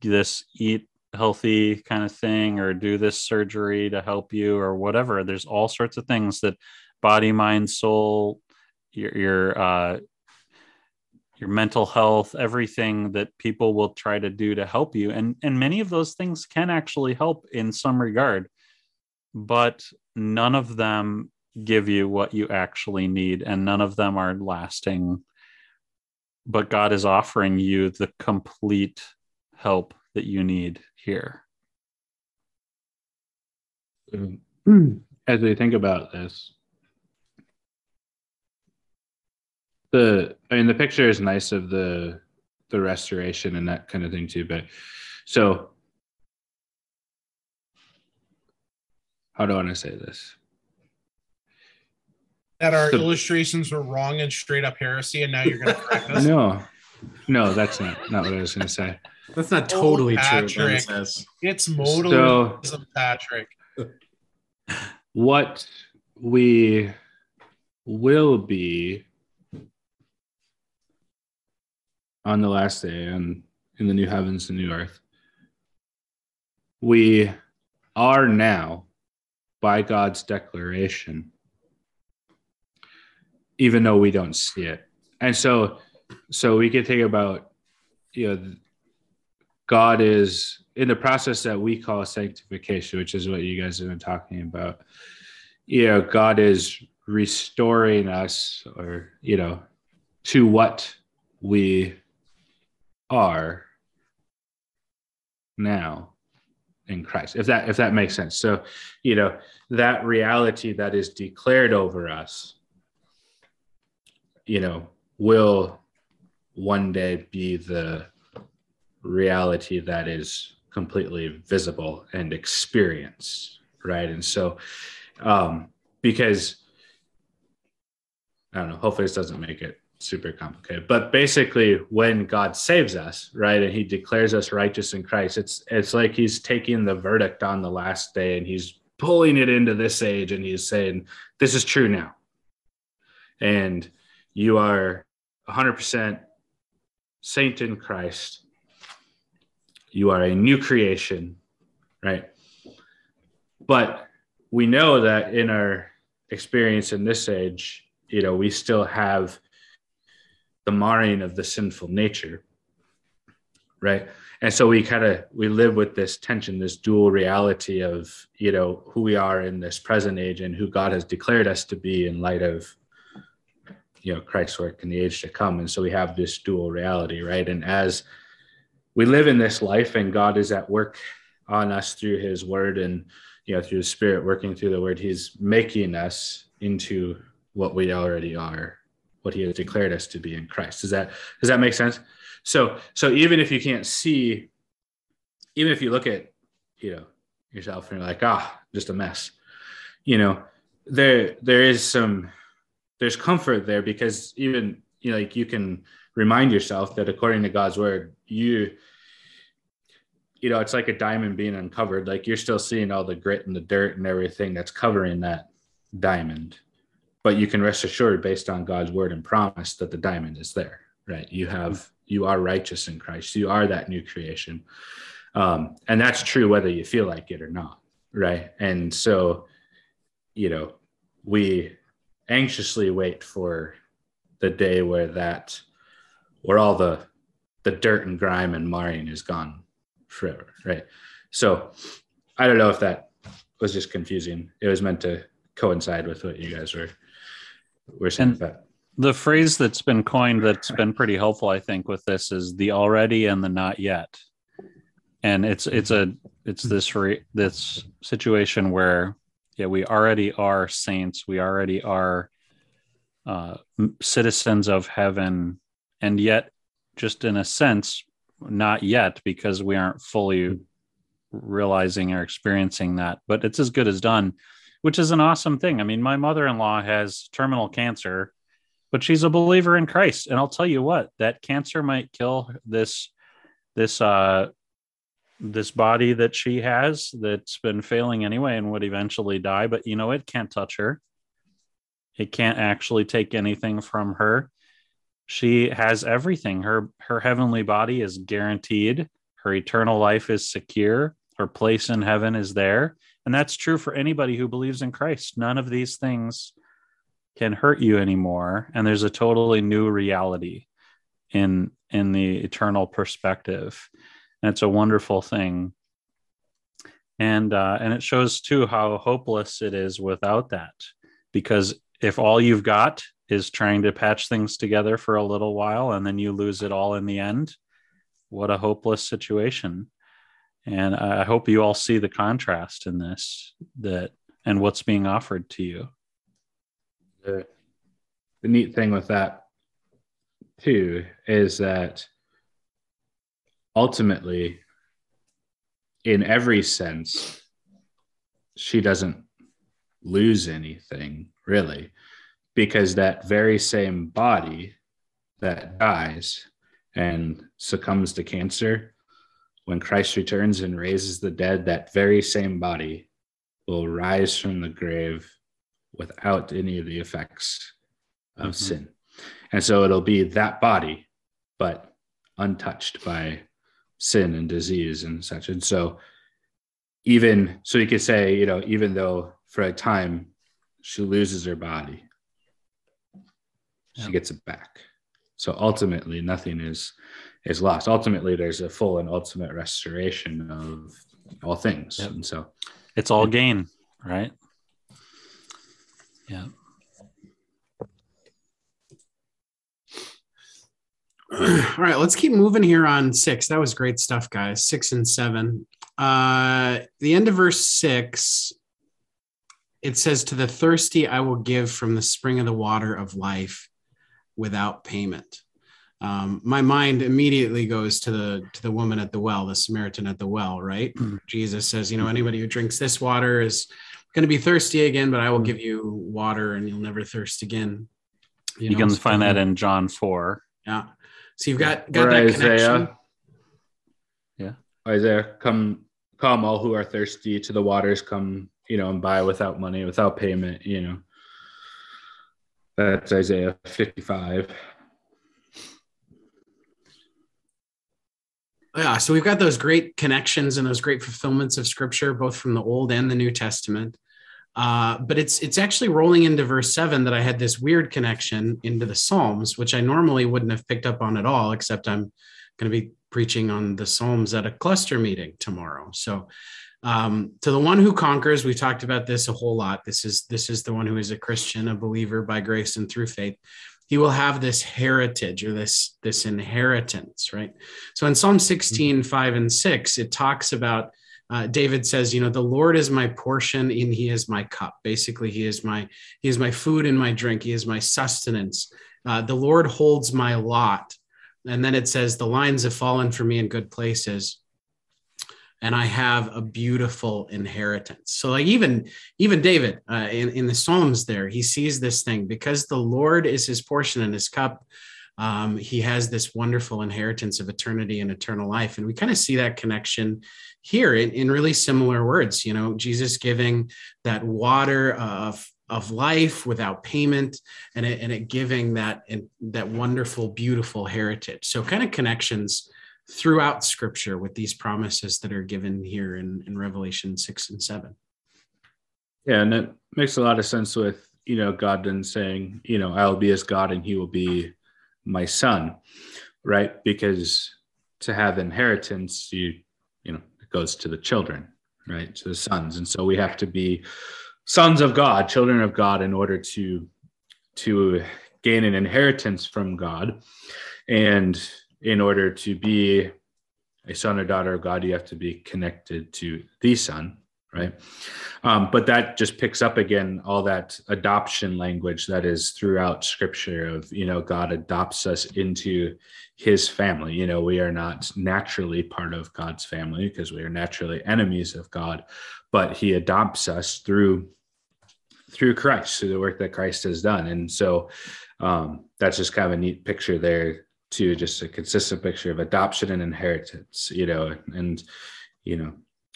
this eat healthy kind of thing or do this surgery to help you or whatever. There's all sorts of things that body, mind, soul, your mental health, everything that people will try to do to help you. And many of those things can actually help in some regard, but none of them give you what you actually need, and none of them are lasting. But God is offering you the complete help that you need here. As we think about this, the picture is nice of the restoration and that kind of thing too, but so how do I want to say this? That our illustrations were wrong and straight up heresy, and now you're going to correct us? No, that's not what I was going to say. That's not totally true. It's modalism, Patrick. What we will be on the last day and in the new heavens and new earth, we are now, by God's declaration, even though we don't see it. And so we can think about, God is in the process that we call sanctification, which is what you guys have been talking about. God is restoring us or, to what we are now in Christ, if that makes sense. So, that reality that is declared over us, will one day be the reality that is completely visible and experienced, right? And so, because I don't know, hopefully this doesn't make it super complicated, but basically when God saves us, right, and he declares us righteous in Christ, it's like he's taking the verdict on the last day and he's pulling it into this age and he's saying, this is true now. And you are 100% saint in Christ. You are a new creation, right? But we know that in our experience in this age, we still have the marring of the sinful nature, right? And so we live with this tension, this dual reality of, who we are in this present age and who God has declared us to be in light of you know, Christ's work in the age to come. And so we have this dual reality, right? And as we live in this life and God is at work on us through his word and, you know, through the Spirit working through the word, he's making us into what we already are, what he has declared us to be in Christ. Does that make sense? So even if you can't see, even if you look at, you know, yourself and you're like, just a mess, you know, there's comfort there, because even, you know, like, you can remind yourself that according to God's word, you know, it's like a diamond being uncovered. Like, you're still seeing all the grit and the dirt and everything that's covering that diamond, but you can rest assured based on God's word and promise that the diamond is there, right? You are righteous in Christ. You are that new creation. And that's true whether you feel like it or not, right? And so, you know, we anxiously wait for the day where all the dirt and grime and marring is gone forever, right? So I don't know if that was just confusing. It was meant to coincide with what you guys were saying. But the phrase that's been coined that's been pretty helpful, I think, with this is the already and the not yet. And it's this situation where, yeah, we already are saints. We already are citizens of heaven. And yet, just in a sense, not yet, because we aren't fully realizing or experiencing that. But it's as good as done, which is an awesome thing. I mean, my mother-in-law has terminal cancer, but she's a believer in Christ. And I'll tell you what, that cancer might kill this body that she has that's been failing anyway and would eventually die, but you know, it can't touch her. It can't actually take anything from her. She has everything. Her heavenly body is guaranteed. Her eternal life is secure. Her place in heaven is there. And that's true for anybody who believes in Christ. None of these things can hurt you anymore. And there's a totally new reality in the eternal perspective. And it's a wonderful thing. And it shows, too, how hopeless it is without that. Because if all you've got is trying to patch things together for a little while and then you lose it all in the end, what a hopeless situation. And I hope you all see the contrast in this and what's being offered to you. The neat thing with that, too, is that ultimately, in every sense, she doesn't lose anything, really, because that very same body that dies and succumbs to cancer, when Christ returns and raises the dead, that very same body will rise from the grave without any of the effects of sin. And so it'll be that body, but untouched by sin and disease and such. And so you could say, you know, even though for a time she loses her body, she gets it back. So ultimately nothing is lost. Ultimately there's a full and ultimate restoration of all things. Yep. And so it's all gain, right? Yeah. All right, let's keep moving here on 6. That was great stuff, guys. 6 and 7. The end of verse 6, it says, "To the thirsty I will give from the spring of the water of life without payment." My mind immediately goes to the woman at the well, the Samaritan at the well, right? Mm-hmm. Jesus says, you know, anybody who drinks this water is going to be thirsty again, but I will give you water and you'll never thirst again. You can find that in John 4. Yeah. So you've got that Isaiah, connection. Yeah. Isaiah, come all who are thirsty to the waters, come, you know, and buy without money, without payment, you know. That's Isaiah 55. Yeah. So we've got those great connections and those great fulfillments of scripture, both from the Old and the New Testament. But it's actually rolling into verse 7 that I had this weird connection into the Psalms, which I normally wouldn't have picked up on at all, except I'm going to be preaching on the Psalms at a cluster meeting tomorrow. So to the one who conquers, we talked about this a whole lot. This is the one who is a Christian, a believer by grace and through faith. he will have this heritage or this inheritance, right? So in Psalm 16, 5 and 6, it talks about, David says, you know, the Lord is my portion and he is my cup. Basically, he is my food and my drink. He is my sustenance. The Lord holds my lot. And then it says, the lines have fallen for me in good places, and I have a beautiful inheritance. So like even David in the Psalms there, he sees this thing because the Lord is his portion and his cup. He has this wonderful inheritance of eternity and eternal life. And we kind of see that connection here in really similar words, you know, Jesus giving that water of life without payment, and it giving that wonderful, beautiful heritage. So kind of connections throughout Scripture with these promises that are given here in Revelation 6 and 7. Yeah, and that makes a lot of sense with, you know, God then saying, you know, I'll be his God and he will be my son, right? Because to have inheritance, you know, it goes to the children, right? To the sons. And so we have to be sons of God, children of God, in order to gain an inheritance from God. And in order to be a son or daughter of God, you have to be connected to the Son, right? But that just picks up again all that adoption language that is throughout Scripture of, you know, God adopts us into his family. You know, we are not naturally part of God's family because we are naturally enemies of God, but he adopts us through Christ, through the work that Christ has done. And so that's just kind of a neat picture there, to just a consistent picture of adoption and inheritance, you know, and, you know,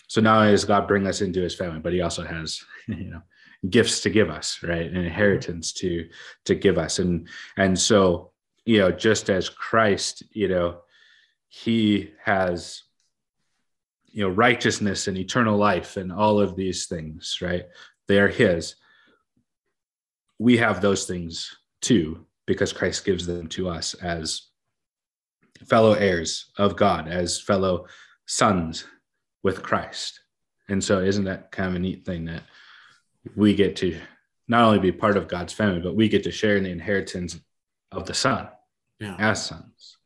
so not only does God bring us into his family, but he also has, you know, gifts to give us, right? An inheritance to give us. And so, you know, just as Christ, you know, he has, you know, righteousness and eternal life and all of these things, right? They are his. We have those things too, because Christ gives them to us as fellow heirs of God, as fellow sons with Christ. And so isn't that kind of a neat thing that we get to not only be part of God's family, but we get to share in the inheritance of the Son, yeah, as sons,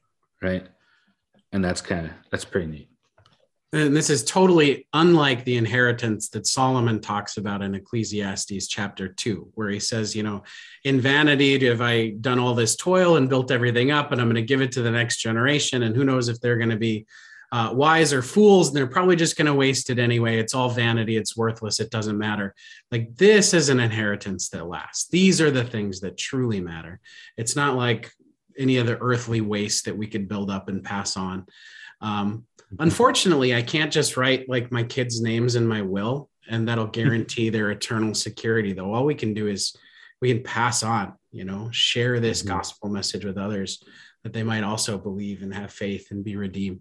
right? And that's pretty neat. And this is totally unlike the inheritance that Solomon talks about in Ecclesiastes chapter 2, where he says, you know, in vanity have I done all this toil and built everything up, and I'm going to give it to the next generation. And who knows if they're going to be wise or fools, and they're probably just going to waste it anyway. It's all vanity. It's worthless. It doesn't matter. Like, this is an inheritance that lasts. These are the things that truly matter. It's not like any other earthly waste that we could build up and pass on. Unfortunately, I can't just write like my kids' names in my will, and that'll guarantee their eternal security, though. All we can do is we can pass on, you know, share this gospel message with others that they might also believe and have faith and be redeemed.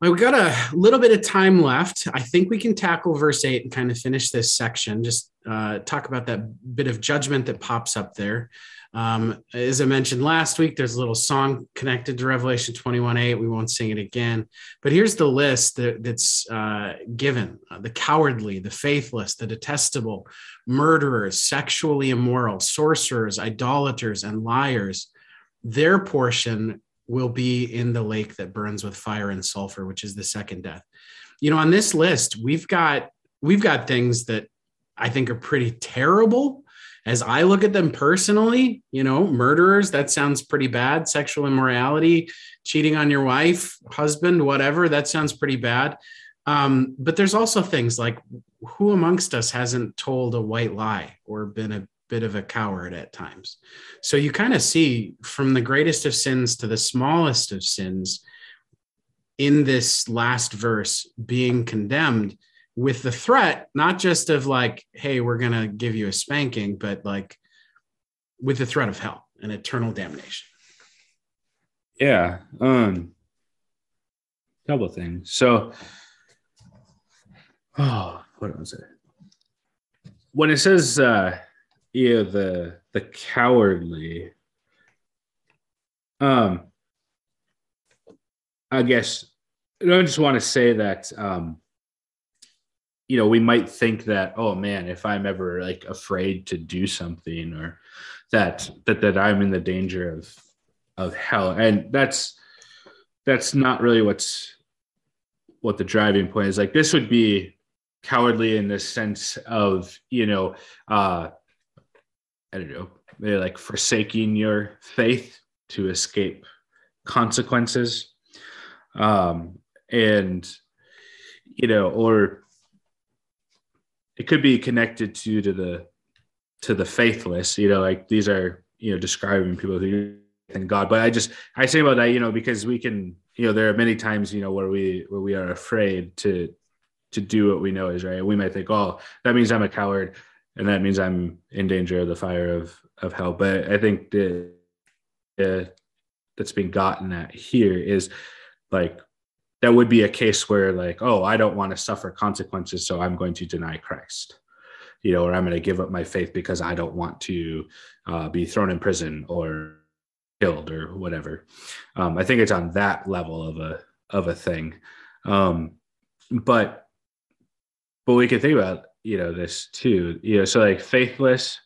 Well, we've got a little bit of time left. I think we can tackle verse 8 and kind of finish this section. Just talk about that bit of judgment that pops up there. As I mentioned last week, there's a little song connected to Revelation 21:8. We won't sing it again, but here's the list that's given: the cowardly, the faithless, the detestable, murderers, sexually immoral, sorcerers, idolaters, and liars. Their portion will be in the lake that burns with fire and sulfur, which is the second death. You know, on this list, we've got things that I think are pretty terrible. As I look at them personally, you know, murderers, that sounds pretty bad. Sexual immorality, cheating on your wife, husband, whatever, that sounds pretty bad. But there's also things like, who amongst us hasn't told a white lie or been a bit of a coward at times? So you kind of see from the greatest of sins to the smallest of sins in this last verse being condemned, with the threat, not just of like, hey, we're going to give you a spanking, but like with the threat of hell and eternal damnation. Yeah. Double thing. So, what was it? When it says, yeah, the cowardly, I guess I just want to say that, you know, we might think that, oh man, if I'm ever like afraid to do something or that I'm in the danger of hell. And that's not really what the driving point is. Like, this would be cowardly in the sense of, I don't know, maybe like forsaking your faith to escape consequences. Or it could be connected to the faithless, like these are, describing people who in God. But I say about that, because we can, there are many times, where we are afraid to do what we know is right. We might think, oh, that means I'm a coward, and that means I'm in danger of the fire of hell. But I think the that's being gotten at here is like, that would be a case where like, oh, I don't want to suffer consequences, so I'm going to deny Christ, or I'm going to give up my faith because I don't want to be thrown in prison or killed or whatever. I think it's on that level of a thing. But we can think about, this too, so like faithless,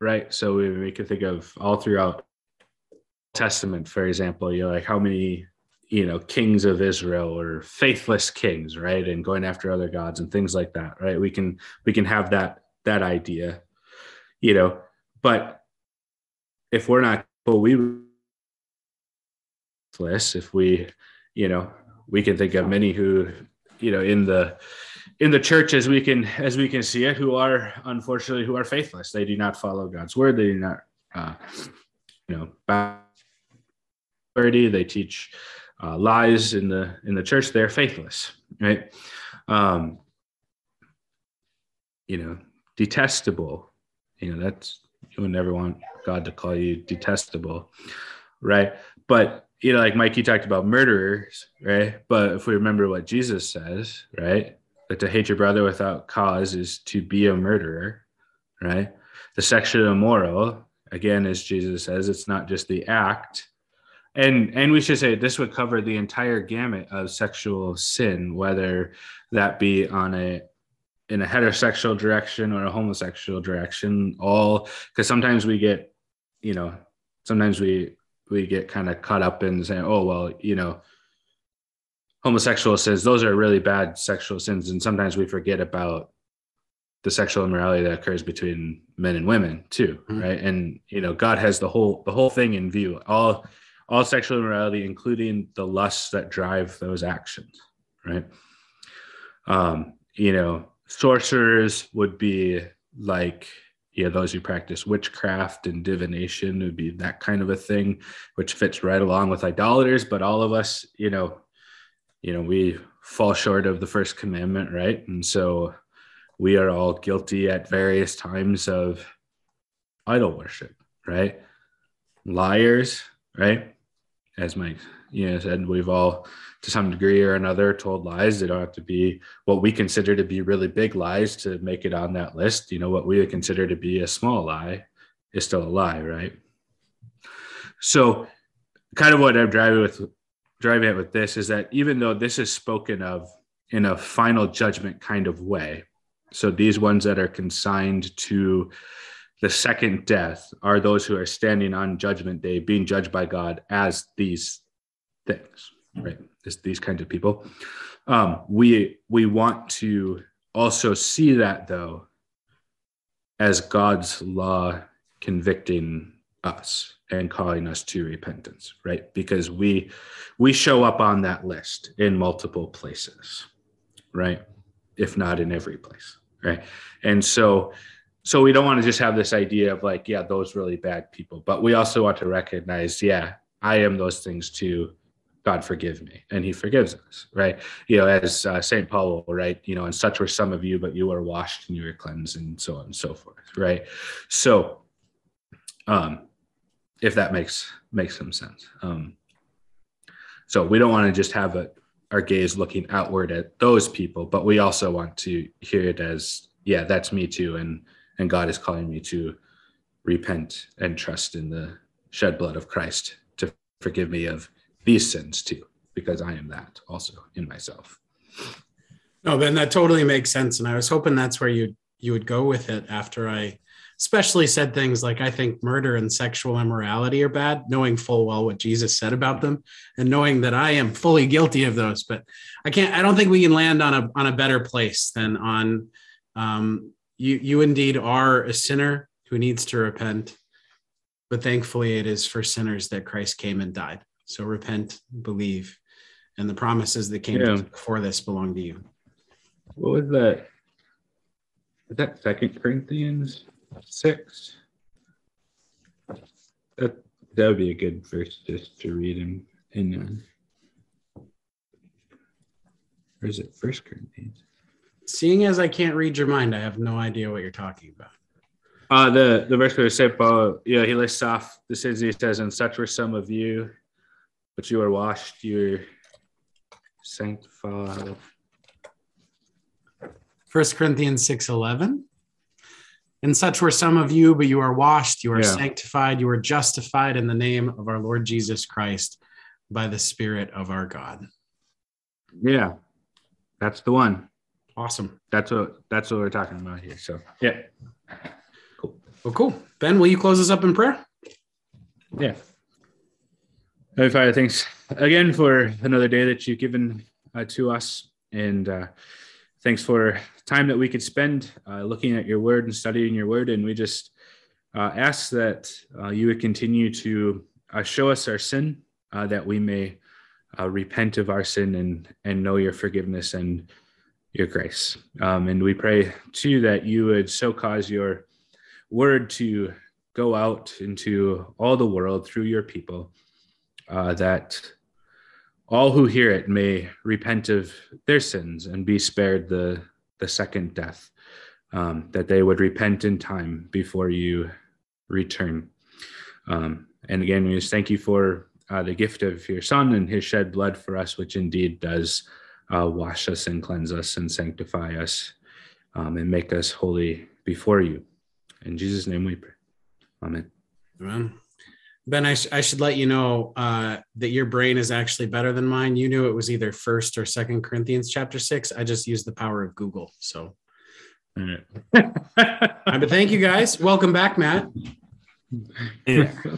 right? So we can think of all throughout Testament, for example, like how many, kings of Israel or faithless kings, right? And going after other gods and things like that, right? We can have that idea, but if we're not, we can think of many who, in the church, as we can see it, who are faithless. They do not follow God's word. They do not, bow. They teach lies in the church. They're faithless, right? Detestable. That's, you would never want God to call you detestable, right? But like Mike, you talked about murderers, right? But if we remember what Jesus says, right, that to hate your brother without cause is to be a murderer, right? The sexually immoral, again, as Jesus says, it's not just the act. And we should say this would cover the entire gamut of sexual sin, whether that be in a heterosexual direction or a homosexual direction, all, because sometimes we get, we get kind of caught up in saying, oh, well, homosexual sins, those are really bad sexual sins. And sometimes we forget about the sexual immorality that occurs between men and women too, mm-hmm. right? And, God has the whole thing in view, all sexual immorality, including the lusts that drive those actions, right? Sorcerers would be like, those who practice witchcraft and divination would be that kind of a thing, which fits right along with idolaters. But all of us, we fall short of the first commandment, right? And so we are all guilty at various times of idol worship, right? Liars, right? As Mike said, we've all, to some degree or another, told lies. They don't have to be what we consider to be really big lies to make it on that list. What we would consider to be a small lie is still a lie, right? So kind of what I'm driving at with this is that even though this is spoken of in a final judgment kind of way, so these ones that are consigned to the second death are those who are standing on judgment day, being judged by God as these things, right? As these kinds of people. We want to also see that, though, as God's law convicting us and calling us to repentance, right? Because we show up on that list in multiple places, right? If not in every place, right? And so we don't want to just have this idea of like, yeah, those really bad people, but we also want to recognize, yeah, I am those things too. God forgive me. And he forgives us, right? As St. Paul will write, and such were some of you, but you were washed and you were cleansed and so on and so forth, right? So if that makes some sense. So we don't want to just have our gaze looking outward at those people, but we also want to hear it as, yeah, that's me too. And God is calling me to repent and trust in the shed blood of Christ to forgive me of these sins too, because I am that also in myself. No, then that totally makes sense. And I was hoping that's where you would go with it after I especially said things like, I think murder and sexual immorality are bad, knowing full well what Jesus said about them and knowing that I am fully guilty of those. But I don't think we can land on a better place than on you indeed are a sinner who needs to repent. But thankfully, it is for sinners that Christ came and died. So repent, believe, and the promises that came before this belong to you. What was that? Is that 2 Corinthians 6? That would be a good verse just to read in or is it 1 Corinthians? Seeing as I can't read your mind, I have no idea what you're talking about. The verse where St. Paul, he lists off the sins he says, and such were some of you, but you were washed, you were sanctified. 1 Corinthians 6:11. And such were some of you, but you are washed, you are sanctified, you are justified in the name of our Lord Jesus Christ by the Spirit of our God. Yeah, that's the one. Awesome. That's what we're talking about here. So, yeah. Well, cool. Ben, will you close us up in prayer? Yeah. Heavenly Father, thanks again for another day that you've given to us. And thanks for time that we could spend looking at your word and studying your word. And we just ask that you would continue to show us our sin, that we may repent of our sin and know your forgiveness and your grace. And we pray, too, that you would so cause your word to go out into all the world through your people, that all who hear it may repent of their sins and be spared the second death, that they would repent in time before you return. And again, we just thank you for the gift of your Son and his shed blood for us, which indeed does wash us and cleanse us and sanctify us and make us holy before you. In Jesus' name we pray. Amen. Amen. Ben, I should let you know that your brain is actually better than mine. You knew it was either 1st or 2nd Corinthians chapter 6. I just used the power of Google. So, all right. But thank you guys. Welcome back, Matt. Yeah.